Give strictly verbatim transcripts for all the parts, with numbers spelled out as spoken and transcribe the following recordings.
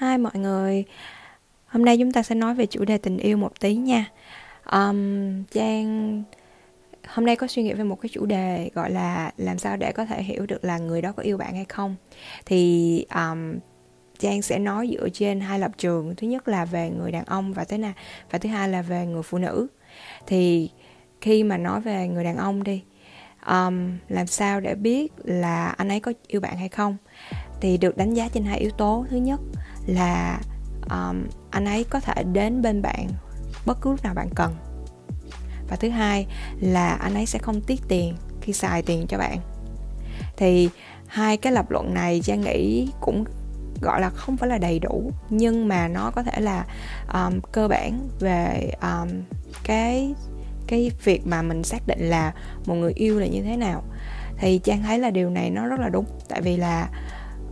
Hi mọi người, hôm nay chúng ta sẽ nói về chủ đề tình yêu một tí nha. um, Trang hôm nay có suy nghĩ về một cái chủ đề gọi là làm sao để có thể hiểu được là người đó có yêu bạn hay không. Thì um, Trang sẽ nói dựa trên hai lập trường. Thứ nhất là về người đàn ông và thế nào, và thứ hai là về người phụ nữ. Thì khi mà nói về người đàn ông đi, um, làm sao để biết là anh ấy có yêu bạn hay không thì được đánh giá trên hai yếu tố. Thứ nhất là um, anh ấy có thể đến bên bạn bất cứ lúc nào bạn cần, và thứ hai là anh ấy sẽ không tiếc tiền khi xài tiền cho bạn. Thì hai cái lập luận này Trang nghĩ cũng gọi là không phải là đầy đủ, nhưng mà nó có thể là um, cơ bản về um, cái, cái việc mà mình xác định là một người yêu là như thế nào. Thì Trang thấy là điều này nó rất là đúng. Tại vì là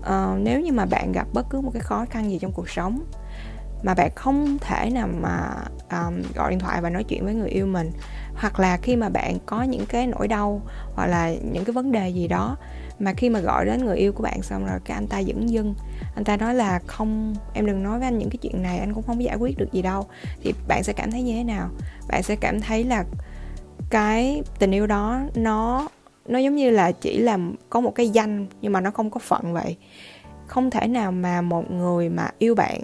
Uh, nếu như mà bạn gặp bất cứ một cái khó khăn gì trong cuộc sống mà bạn không thể nào mà um, gọi điện thoại và nói chuyện với người yêu mình, hoặc là khi mà bạn có những cái nỗi đau hoặc là những cái vấn đề gì đó mà khi mà gọi đến người yêu của bạn xong rồi cái anh ta dửng dưng, anh ta nói là không, em đừng nói với anh những cái chuyện này, anh cũng không giải quyết được gì đâu, thì bạn sẽ cảm thấy như thế nào? Bạn sẽ cảm thấy là cái tình yêu đó nó Nó giống như là chỉ là có một cái danh nhưng mà nó không có phận vậy. Không thể nào mà một người mà yêu bạn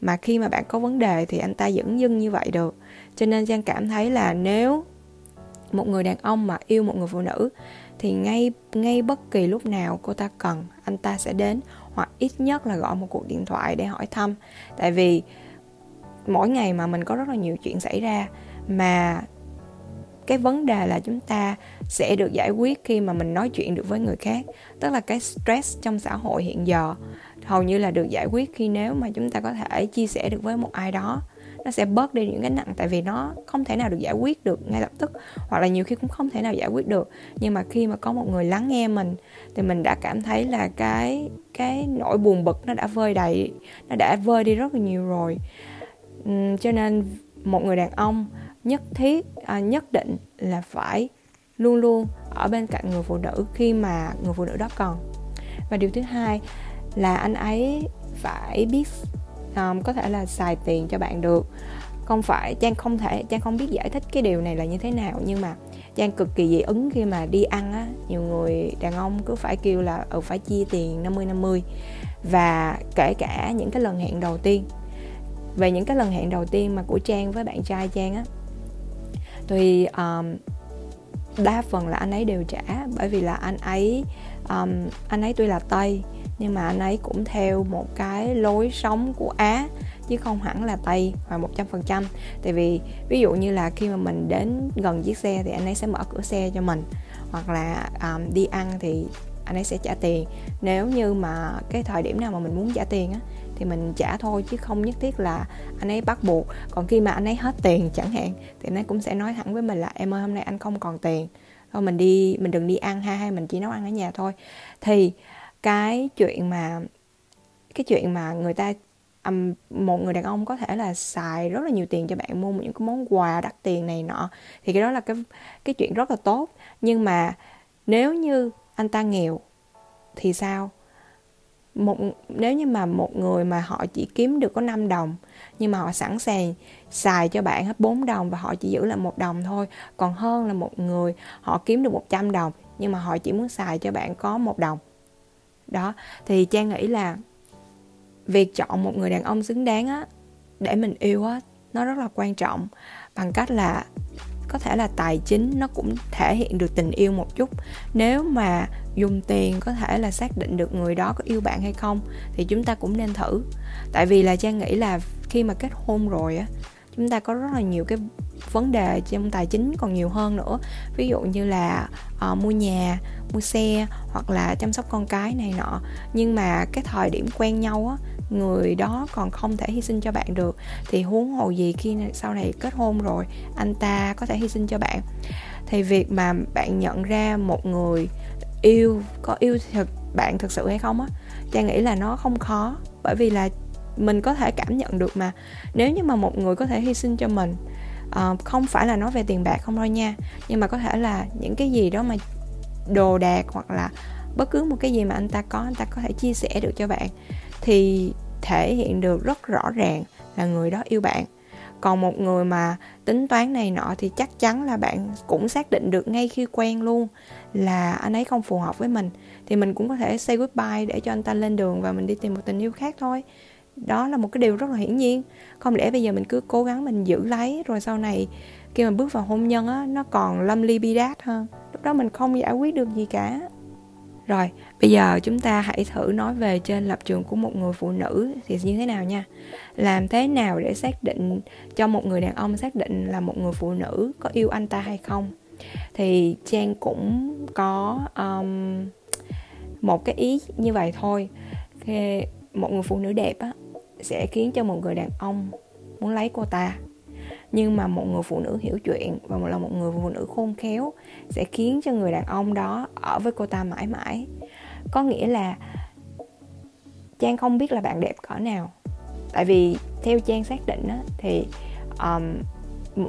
mà khi mà bạn có vấn đề thì anh ta dửng dưng như vậy được. Cho nên Trang cảm thấy là nếu một người đàn ông mà yêu một người phụ nữ thì ngay, ngay bất kỳ lúc nào cô ta cần, anh ta sẽ đến, hoặc ít nhất là gọi một cuộc điện thoại để hỏi thăm. Tại vì mỗi ngày mà mình có rất là nhiều chuyện xảy ra, mà cái vấn đề là chúng ta sẽ được giải quyết khi mà mình nói chuyện được với người khác. Tức là cái stress trong xã hội hiện giờ hầu như là được giải quyết khi nếu mà chúng ta có thể chia sẻ được với một ai đó. Nó sẽ bớt đi những cái nặng, tại vì nó không thể nào được giải quyết được ngay lập tức, hoặc là nhiều khi cũng không thể nào giải quyết được. Nhưng mà khi mà có một người lắng nghe mình thì mình đã cảm thấy là cái, cái nỗi buồn bực nó đã vơi đầy, nó đã vơi đi rất là nhiều rồi. uhm, Cho nên một người đàn ông nhất thiết à, nhất định là phải luôn luôn ở bên cạnh người phụ nữ khi mà người phụ nữ đó cần. Và điều thứ hai là anh ấy phải biết um, có thể là xài tiền cho bạn được. Không phải Trang không thể Trang không biết giải thích cái điều này là như thế nào, nhưng mà Trang cực kỳ dị ứng khi mà đi ăn á, nhiều người đàn ông cứ phải kêu là ừ, phải chia tiền năm mươi năm mươi. Và kể cả những cái lần hẹn đầu tiên, về những cái lần hẹn đầu tiên mà của Trang với bạn trai Trang á, thì um, đa phần là anh ấy đều trả. Bởi vì là anh ấy um, anh ấy tuy là Tây nhưng mà anh ấy cũng theo một cái lối sống của Á chứ không hẳn là Tây và một trăm phần trăm. Tại vì ví dụ như là khi mà mình đến gần chiếc xe thì anh ấy sẽ mở cửa xe cho mình, hoặc là um, đi ăn thì anh ấy sẽ trả tiền. Nếu như mà cái thời điểm nào mà mình muốn trả tiền á thì mình trả thôi, chứ không nhất thiết là anh ấy bắt buộc. Còn khi mà anh ấy hết tiền chẳng hạn thì anh ấy cũng sẽ nói thẳng với mình là em ơi, hôm nay anh không còn tiền, thôi mình đi, mình đừng đi ăn ha, hay mình chỉ nấu ăn ở nhà thôi. Thì cái chuyện mà cái chuyện mà người ta một người đàn ông có thể là xài rất là nhiều tiền cho bạn, mua những cái món quà đắt tiền này nọ, thì cái đó là cái cái chuyện rất là tốt. Nhưng mà nếu như anh ta nghèo thì sao? Một, nếu như mà một người mà họ chỉ kiếm được có năm đồng nhưng mà họ sẵn sàng xài cho bạn hết bốn đồng và họ chỉ giữ lại một đồng thôi, còn hơn là một người họ kiếm được một trăm đồng nhưng mà họ chỉ muốn xài cho bạn có một đồng. Đó, thì Trang nghĩ là việc chọn một người đàn ông xứng đáng á, để mình yêu á, nó rất là quan trọng. Bằng cách là có thể là tài chính nó cũng thể hiện được tình yêu một chút. Nếu mà dùng tiền có thể là xác định được người đó có yêu bạn hay không thì chúng ta cũng nên thử. Tại vì là Trang nghĩ là khi mà kết hôn rồi á, chúng ta có rất là nhiều cái vấn đề trong tài chính còn nhiều hơn nữa. Ví dụ như là uh, mua nhà, mua xe, hoặc là chăm sóc con cái này nọ. Nhưng mà cái thời điểm quen nhau á, người đó còn không thể hy sinh cho bạn được thì huống hồ gì khi sau này kết hôn rồi anh ta có thể hy sinh cho bạn. Thì việc mà bạn nhận ra một người yêu có yêu thực bạn thực sự hay không á, Trang nghĩ là nó không khó. Bởi vì là mình có thể cảm nhận được mà. Nếu như mà một người có thể hy sinh cho mình, uh, không phải là nói về tiền bạc không thôi nha, nhưng mà có thể là những cái gì đó mà đồ đạc, hoặc là bất cứ một cái gì mà anh ta có, anh ta có thể chia sẻ được cho bạn, thì thể hiện được rất rõ ràng là người đó yêu bạn. Còn một người mà tính toán này nọ thì chắc chắn là bạn cũng xác định được ngay khi quen luôn là anh ấy không phù hợp với mình. Thì mình cũng có thể say goodbye để cho anh ta lên đường và mình đi tìm một tình yêu khác thôi. Đó là một cái điều rất là hiển nhiên. Không lẽ bây giờ mình cứ cố gắng mình giữ lấy, rồi sau này khi mà bước vào hôn nhân á, nó còn lâm ly bi đát hơn. Lúc đó mình không giải quyết được gì cả. Rồi, bây giờ chúng ta hãy thử nói về trên lập trường của một người phụ nữ thì như thế nào nha. Làm thế nào để xác định, cho một người đàn ông xác định là một người phụ nữ có yêu anh ta hay không? Thì Trang cũng có um, một cái ý như vậy thôi. Khi một người phụ nữ đẹp á, sẽ khiến cho một người đàn ông muốn lấy cô ta. Nhưng mà một người phụ nữ hiểu chuyện và là một người phụ nữ khôn khéo sẽ khiến cho người đàn ông đó ở với cô ta mãi mãi. Có nghĩa là Trang không biết là bạn đẹp cỡ nào. Tại vì theo Trang xác định á, thì um,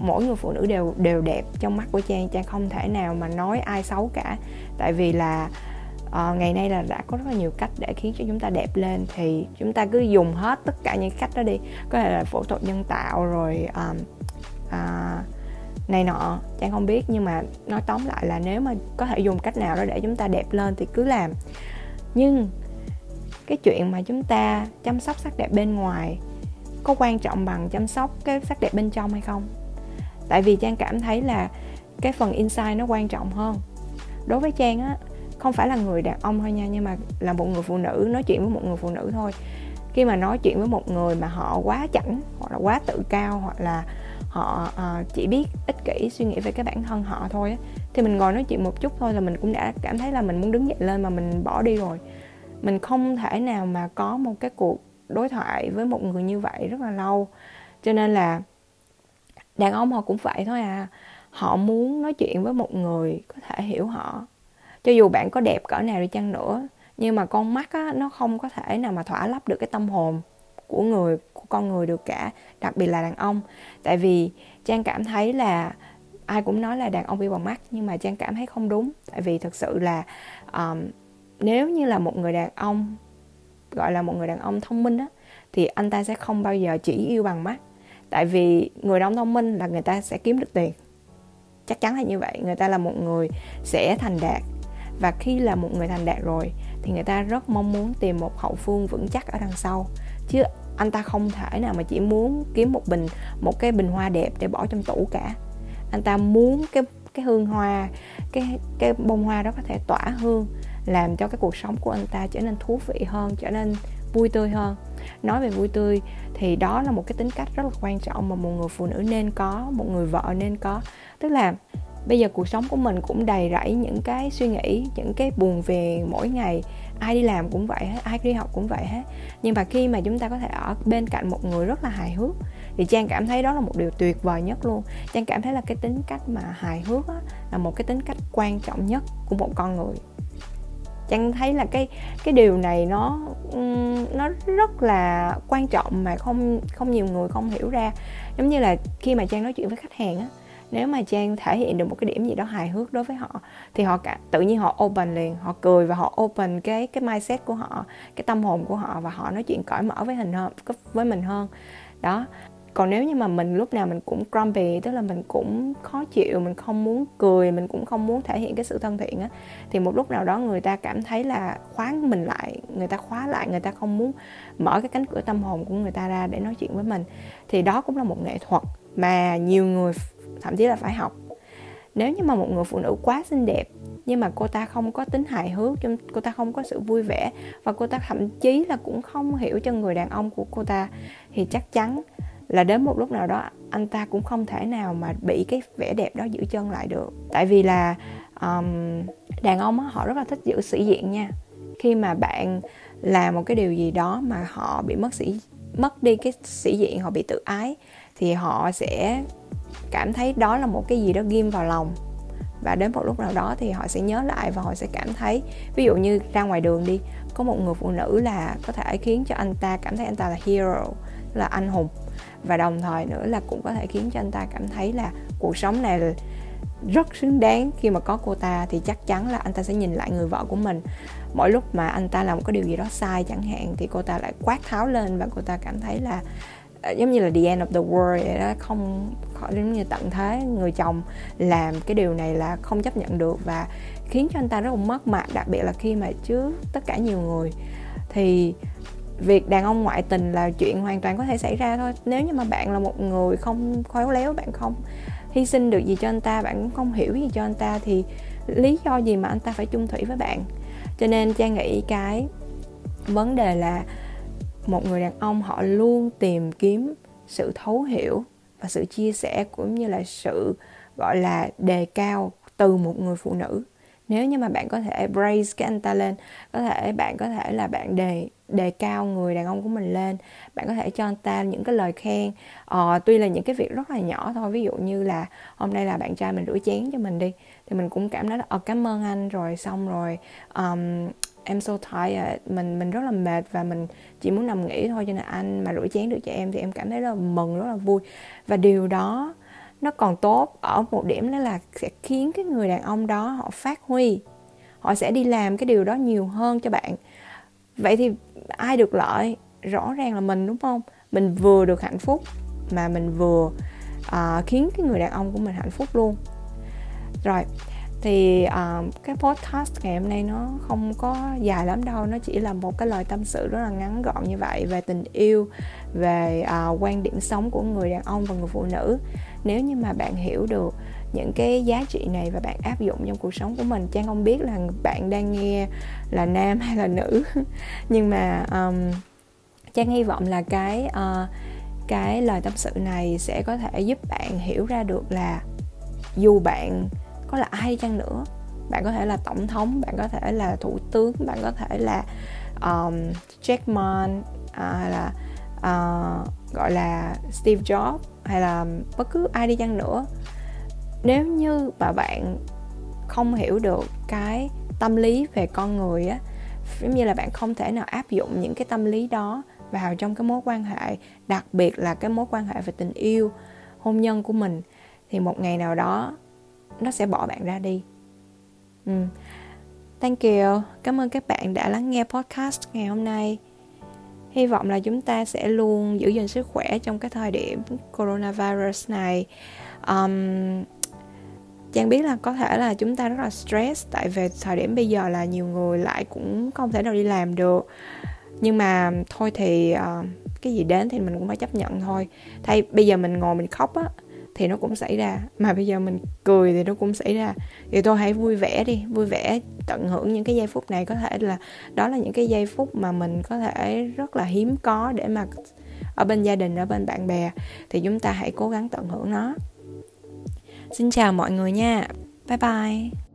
mỗi người phụ nữ đều, đều đẹp trong mắt của Trang. Trang không thể nào mà nói ai xấu cả. Tại vì là uh, ngày nay là đã có rất là nhiều cách để khiến cho chúng ta đẹp lên. Thì chúng ta cứ dùng hết tất cả những cách đó đi. Có thể là phẫu thuật nhân tạo rồi... Um, À, này nọ, Trang không biết. Nhưng mà nói tóm lại là nếu mà có thể dùng cách nào đó để chúng ta đẹp lên thì cứ làm. Nhưng cái chuyện mà chúng ta chăm sóc sắc đẹp bên ngoài có quan trọng bằng chăm sóc cái sắc đẹp bên trong hay không? Tại vì Trang cảm thấy là cái phần inside nó quan trọng hơn. Đối với Trang á, không phải là người đàn ông thôi nha, nhưng mà là một người phụ nữ, nói chuyện với một người phụ nữ thôi. Khi mà nói chuyện với một người mà họ quá chảnh, hoặc là quá tự cao, hoặc là họ uh, chỉ biết ích kỷ suy nghĩ về cái bản thân họ thôi á, thì mình ngồi nói chuyện một chút thôi là mình cũng đã cảm thấy là mình muốn đứng dậy lên mà mình bỏ đi rồi. Mình không thể nào mà có một cái cuộc đối thoại với một người như vậy rất là lâu. Cho nên là đàn ông họ cũng vậy thôi à. Họ muốn nói chuyện với một người có thể hiểu họ. Cho dù bạn có đẹp cỡ nào đi chăng nữa, nhưng mà con mắt á, nó không có thể nào mà thỏa lấp được cái tâm hồn của người, của con người được cả, đặc biệt là đàn ông. Tại vì Trang cảm thấy là ai cũng nói là đàn ông yêu bằng mắt, nhưng mà Trang cảm thấy không đúng. Tại vì thực sự là um, nếu như là một người đàn ông, gọi là một người đàn ông thông minh á, thì anh ta sẽ không bao giờ chỉ yêu bằng mắt. Tại vì người đàn ông thông minh là người ta sẽ kiếm được tiền, chắc chắn là như vậy. Người ta là một người sẽ thành đạt, và khi là một người thành đạt rồi thì người ta rất mong muốn tìm một hậu phương vững chắc ở đằng sau. Chứ anh ta không thể nào mà chỉ muốn kiếm một bình một cái bình hoa đẹp để bỏ trong tủ cả. Anh ta muốn cái cái hương hoa, cái cái bông hoa đó có thể tỏa hương, làm cho cái cuộc sống của anh ta trở nên thú vị hơn, trở nên vui tươi hơn. Nói về vui tươi thì đó là một cái tính cách rất là quan trọng mà một người phụ nữ nên có, một người vợ nên có. Tức là bây giờ cuộc sống của mình cũng đầy rẫy những cái suy nghĩ, những cái buồn phiền mỗi ngày. Ai đi làm cũng vậy hết, ai đi học cũng vậy hết. Nhưng mà khi mà chúng ta có thể ở bên cạnh một người rất là hài hước thì Trang cảm thấy đó là một điều tuyệt vời nhất luôn. Trang cảm thấy là cái tính cách mà hài hước á, là một cái tính cách quan trọng nhất của một con người. Trang thấy là cái, cái điều này nó, nó rất là quan trọng mà không, không nhiều người không hiểu ra. Giống như là khi mà Trang nói chuyện với khách hàng á, nếu mà Trang thể hiện được một cái điểm gì đó hài hước đối với họ thì họ cả, tự nhiên họ open liền, họ cười và họ open cái, cái mindset của họ, cái tâm hồn của họ, và họ nói chuyện cởi mở với, hình hơn, với mình hơn. Đó. Còn nếu như mà mình lúc nào mình cũng grumpy, tức là mình cũng khó chịu, mình không muốn cười, mình cũng không muốn thể hiện cái sự thân thiện á, thì một lúc nào đó người ta cảm thấy là khóa mình lại, người ta khóa lại, người ta không muốn mở cái cánh cửa tâm hồn của người ta ra để nói chuyện với mình. Thì đó cũng là một nghệ thuật mà nhiều người thậm chí là phải học. Nếu như mà một người phụ nữ quá xinh đẹp nhưng mà cô ta không có tính hài hước, cô ta không có sự vui vẻ, và cô ta thậm chí là cũng không hiểu cho người đàn ông của cô ta, thì chắc chắn là đến một lúc nào đó anh ta cũng không thể nào mà bị cái vẻ đẹp đó giữ chân lại được. Tại vì là um, đàn ông họ rất là thích giữ sĩ diện nha. Khi mà bạn làm một cái điều gì đó mà họ bị mất sĩ mất đi cái sĩ diện, họ bị tự ái, thì họ sẽ cảm thấy đó là một cái gì đó ghim vào lòng. Và đến một lúc nào đó thì họ sẽ nhớ lại và họ sẽ cảm thấy, ví dụ như ra ngoài đường đi, có một người phụ nữ là có thể khiến cho anh ta cảm thấy anh ta là hero, là anh hùng. Và đồng thời nữa là cũng có thể khiến cho anh ta cảm thấy là cuộc sống này rất xứng đáng khi mà có cô ta, thì chắc chắn là anh ta sẽ nhìn lại người vợ của mình. Mỗi lúc mà anh ta làm một cái điều gì đó sai chẳng hạn, thì cô ta lại quát tháo lên và cô ta cảm thấy là giống như là the end of the world vậy đó, không giống như tận thế. Người chồng làm cái điều này là không chấp nhận được và khiến cho anh ta rất là mất mặt, đặc biệt là khi mà trước tất cả nhiều người. Thì việc đàn ông ngoại tình là chuyện hoàn toàn có thể xảy ra thôi, nếu như mà bạn là một người không khéo léo, bạn không hy sinh được gì cho anh ta, bạn cũng không hiểu gì cho anh ta, thì lý do gì mà anh ta phải chung thủy với bạn. Cho nên Trang nghĩ cái vấn đề là một người đàn ông họ luôn tìm kiếm sự thấu hiểu và sự chia sẻ, cũng như là sự gọi là đề cao từ một người phụ nữ. Nếu như mà bạn có thể raise cái anh ta lên, có thể bạn có thể là bạn đề đề cao người đàn ông của mình lên, bạn có thể cho anh ta những cái lời khen, ờ, tuy là những cái việc rất là nhỏ thôi. Ví dụ như là hôm nay là bạn trai mình rửa chén cho mình đi, thì mình cũng cảm thấy là ờ, cảm ơn anh, rồi xong rồi um, em so tired, mình mình rất là mệt và mình chỉ muốn nằm nghỉ thôi, cho nên anh mà rửa chén được cho em thì em cảm thấy rất là mừng, rất là vui. Và điều đó nó còn tốt ở một điểm, đó là sẽ khiến cái người đàn ông đó họ phát huy, họ sẽ đi làm cái điều đó nhiều hơn cho bạn. Vậy thì ai được lợi? Rõ ràng là mình, đúng không? Mình vừa được hạnh phúc mà mình vừa uh, khiến cái người đàn ông của mình hạnh phúc luôn. Rồi, thì uh, cái podcast ngày hôm nay nó không có dài lắm đâu, nó chỉ là một cái lời tâm sự rất là ngắn gọn như vậy, về tình yêu, về uh, quan điểm sống của người đàn ông và người phụ nữ. Nếu như mà bạn hiểu được những cái giá trị này và bạn áp dụng trong cuộc sống của mình, Trang không biết là bạn đang nghe là nam hay là nữ nhưng mà um, Trang hy vọng là cái uh, cái lời tâm sự này sẽ có thể giúp bạn hiểu ra được là dù bạn có là ai chăng nữa, bạn có thể là tổng thống, bạn có thể là thủ tướng, bạn có thể là um, Jack Ma uh, hay là uh, gọi là Steve Jobs, hay là bất cứ ai đi chăng nữa, nếu như mà bạn không hiểu được cái tâm lý về con người á, giống như là bạn không thể nào áp dụng những cái tâm lý đó vào trong cái mối quan hệ, đặc biệt là cái mối quan hệ về tình yêu, hôn nhân của mình, thì một ngày nào đó nó sẽ bỏ bạn ra đi. ừ. Thank you. Cảm ơn các bạn đã lắng nghe podcast ngày hôm nay. Hy vọng là chúng ta sẽ luôn giữ gìn sức khỏe trong cái thời điểm coronavirus này. um, Trang biết là có thể là chúng ta rất là stress, tại vì thời điểm bây giờ là nhiều người lại cũng không thể nào đi làm được. Nhưng mà thôi thì uh, cái gì đến thì mình cũng phải chấp nhận thôi. Thay bây giờ mình ngồi mình khóc á thì nó cũng xảy ra, mà bây giờ mình cười thì nó cũng xảy ra. Thì tôi hãy vui vẻ đi, vui vẻ, tận hưởng những cái giây phút này. Có thể là đó là những cái giây phút mà mình có thể rất là hiếm có để mà ở bên gia đình, ở bên bạn bè, thì chúng ta hãy cố gắng tận hưởng nó. Xin chào mọi người nha, bye bye.